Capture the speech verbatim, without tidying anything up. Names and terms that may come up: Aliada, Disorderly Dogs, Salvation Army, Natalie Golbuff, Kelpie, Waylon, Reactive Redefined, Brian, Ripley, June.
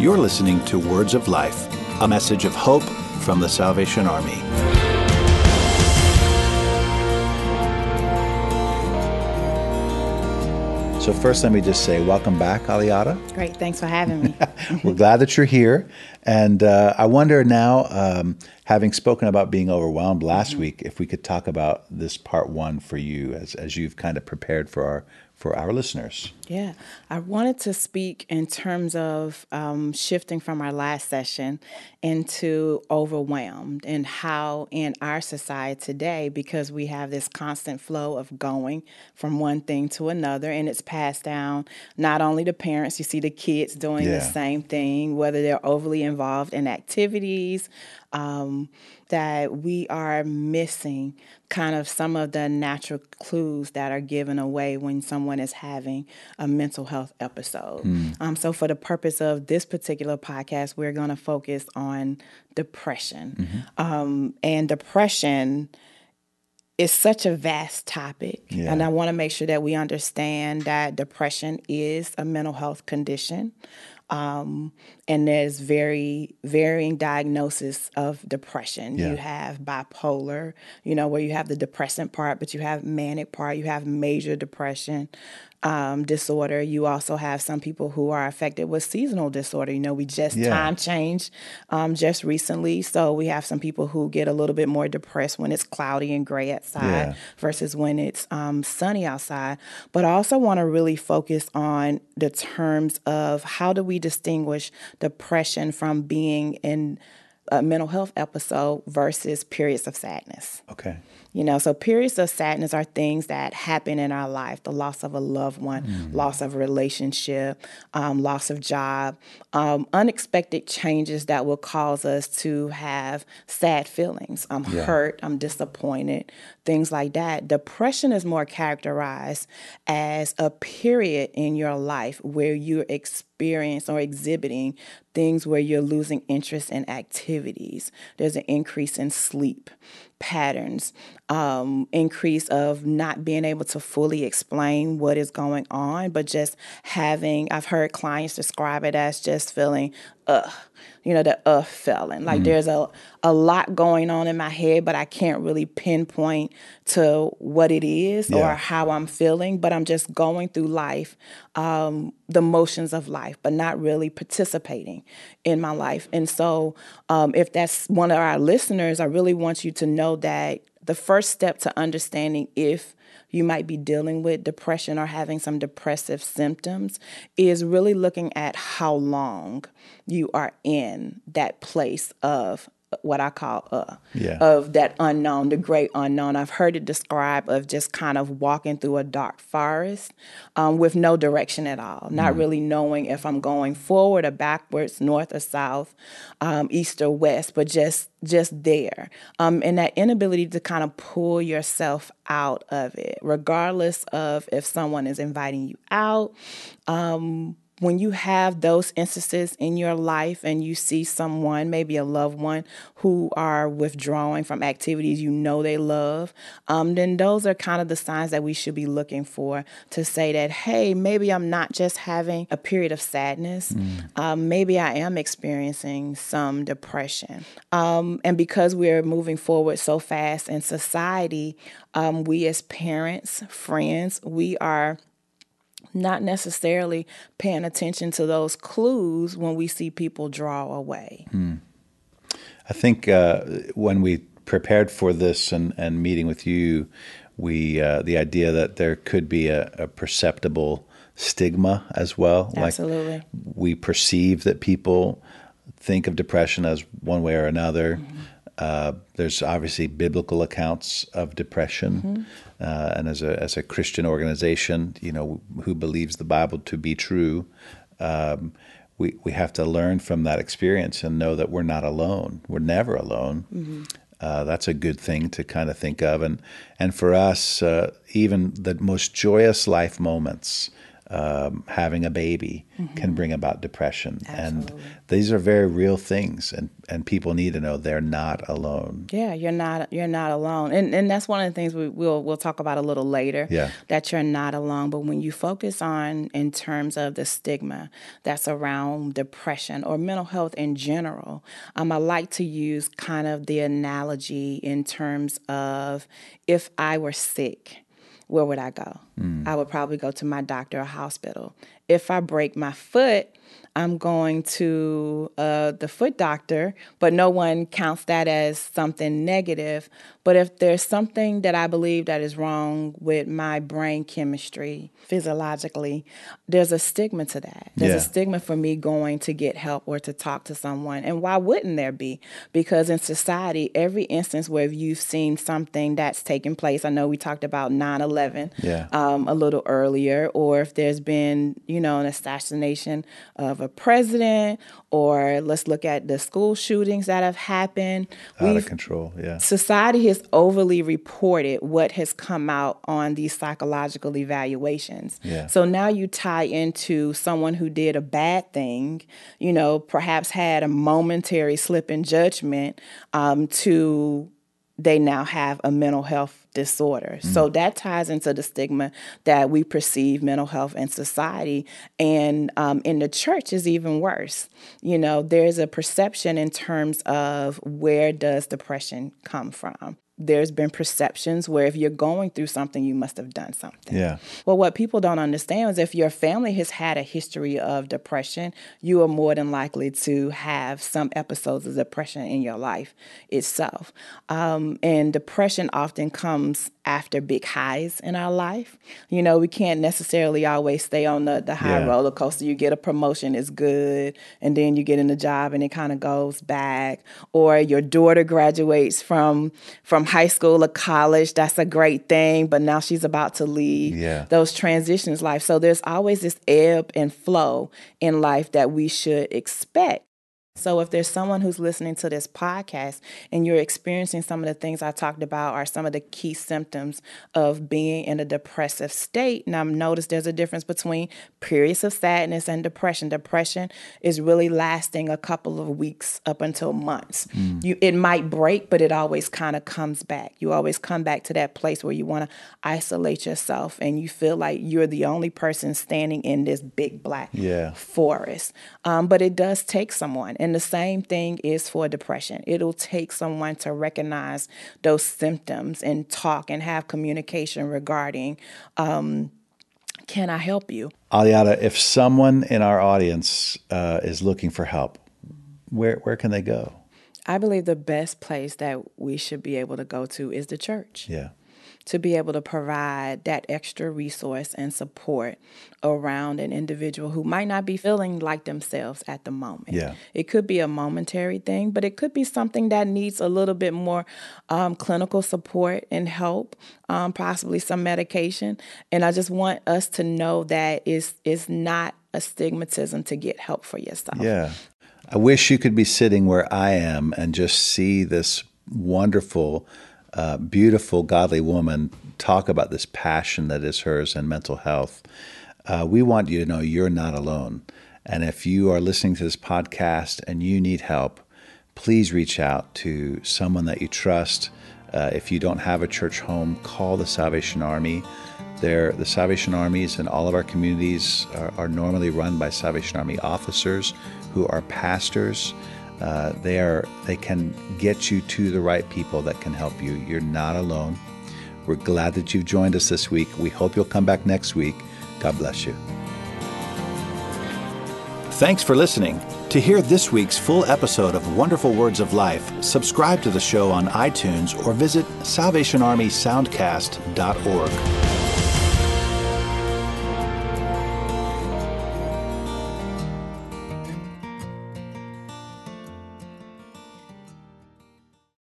You're listening to Words of Life, a message of hope from the Salvation Army. So first, let me just say welcome back, Aliada. Great, thanks for having me. We're glad that you're here. And uh, I wonder now, um, having spoken about being overwhelmed last mm-hmm. week, if we could talk about this part one for you as, as you've kind of prepared for our for our listeners. Yeah, I wanted to speak in terms of um, shifting from our last session into overwhelmed and how in our society today, because we have this constant flow of going from one thing to another, and it's passed down not only to parents, you see the kids doing yeah. the same thing, whether they're overly involved in activities, um, that we are missing kind of some of the natural clues that are given away when someone is having a mental health episode. Mm. Um, so for the purpose of this particular podcast, we're going to focus on depression. Mm-hmm. Um, and depression is such a vast topic. Yeah. And I want to make sure that we understand that depression is a mental health condition. Um, and there's very varying diagnosis of depression. Yeah. You have bipolar, you know, where you have the depressant part, but you have manic part, you have major depression um, disorder. You also have some people who are affected with seasonal disorder. You know, we just yeah. time changed um, just recently. So we have some people who get a little bit more depressed when it's cloudy and gray outside yeah. versus when it's um, sunny outside. But I also want to really focus on the terms of how do we We distinguish depression from being in a mental health episode versus periods of sadness. Okay. You know, so periods of sadness are things that happen in our life, the loss of a loved one, mm. loss of a relationship, um, loss of job, um, unexpected changes that will cause us to have sad feelings. I'm yeah. hurt, I'm disappointed, things like that. Depression is more characterized as a period in your life where you're experiencing experience or exhibiting things where you're losing interest in activities. There's an increase in sleep patterns, um, increase of not being able to fully explain what is going on, but just having, I've heard clients describe it as just feeling, ugh, you know, the ugh feeling. Like mm-hmm. there's a, a lot going on in my head, but I can't really pinpoint to what it is yeah. or how I'm feeling, but I'm just going through life, um, the motions of life, but not really participating in my life. And so um, if that's one of our listeners, I really want you to know that the first step to understanding if you might be dealing with depression or having some depressive symptoms is really looking at how long you are in that place of what I call uh, yeah. of that unknown, the great unknown. I've heard it described of just kind of walking through a dark forest um, with no direction at all, not mm-hmm. really knowing if I'm going forward or backwards, north or south, um, east or west, but just just there. Um, and that inability to kind of pull yourself out of it, regardless of if someone is inviting you out, um, when you have those instances in your life and you see someone, maybe a loved one, who are withdrawing from activities you know they love, um, then those are kind of the signs that we should be looking for to say that, hey, maybe I'm not just having a period of sadness. Mm. Um, maybe I am experiencing some depression. Um, and because we're moving forward so fast in society, um, we as parents, friends, we are not necessarily paying attention to those clues when we see people draw away. Hmm. I think uh, when we prepared for this and, and meeting with you, we uh, the idea that there could be a, a perceptible stigma as well. Absolutely. Like we perceive that people think of depression as one way or another. Mm-hmm. Uh, there's obviously biblical accounts of depression, mm-hmm. uh, and as a as a Christian organization, you know, who believes the Bible to be true, um, we we have to learn from that experience and know that we're not alone. We're never alone. Mm-hmm. Uh, that's a good thing to kind of think of, and and for us, uh, even the most joyous life moments. um, having a baby mm-hmm. can bring about depression. Absolutely. And these are very real things, and, and people need to know they're not alone. Yeah, you're not you're not alone. And and that's one of the things we, we'll we'll talk about a little later, yeah. that you're not alone. But when you focus on in terms of the stigma that's around depression or mental health in general, um, I like to use kind of the analogy in terms of if I were sick, where would I go? Mm. I would probably go to my doctor or hospital. If I break my foot, I'm going to uh, the foot doctor, but no one counts that as something negative. But if there's something that I believe that is wrong with my brain chemistry, physiologically, there's a stigma to that. There's yeah. a stigma for me going to get help or to talk to someone. And why wouldn't there be? Because in society, every instance where you've seen something that's taken place, I know we talked about nine eleven yeah. um, a little earlier, or if there's been, you know, an assassination of a president, or let's look at the school shootings that have happened. Out We've, of control, yeah. Society has overly reported what has come out on these psychological evaluations. Yeah. So now you tie into someone who did a bad thing, you know, perhaps had a momentary slip in judgment um, to... they now have a mental health disorder. Mm. So that ties into the stigma that we perceive mental health in society. And um, in the church is even worse. You know, there's a perception in terms of where does depression come from? There's been perceptions where if you're going through something, you must have done something. Yeah. Well, what people don't understand is if your family has had a history of depression, you are more than likely to have some episodes of depression in your life itself. Um, and depression often comes after big highs in our life. You know, we can't necessarily always stay on the, the high yeah. roller coaster. You get a promotion, it's good, and then you get in a job and it kind of goes back. Or your daughter graduates from from high school or college, that's a great thing, but now she's about to leave. Yeah. Those transitions life. So there's always this ebb and flow in life that we should expect. So if there's someone who's listening to this podcast and you're experiencing some of the things I talked about are some of the key symptoms of being in a depressive state, and I've noticed there's a difference between periods of sadness and depression. Depression is really lasting a couple of weeks up until months. Mm. You, it might break, but it always kind of comes back. You always come back to that place where you want to isolate yourself and you feel like you're the only person standing in this big black yeah. forest. Um, but it does take someone. And the same thing is for depression. It'll take someone to recognize those symptoms and talk and have communication regarding, um, can I help you? Aliada, if someone in our audience uh, is looking for help, where where can they go? I believe the best place that we should be able to go to is the church. Yeah. To be able to provide that extra resource and support around an individual who might not be feeling like themselves at the moment. Yeah. It could be a momentary thing, but it could be something that needs a little bit more um, clinical support and help, um, possibly some medication. And I just want us to know that it's, it's not a stigmatism to get help for yourself. Yeah. I wish you could be sitting where I am and just see this wonderful A uh, beautiful, godly woman talk about this passion that is hers and mental health. Uh, we want you to know you're not alone. And if you are listening to this podcast and you need help, please reach out to someone that you trust. Uh, if you don't have a church home, call the Salvation Army. They're, the Salvation Armies in all of our communities are, are normally run by Salvation Army officers who are pastors. Uh, they are. They can get you to the right people that can help you. You're not alone. We're glad that you've joined us this week. We hope you'll come back next week. God bless you. Thanks for listening. To hear this week's full episode of Wonderful Words of Life, subscribe to the show on iTunes or visit Salvation Army Soundcast dot org.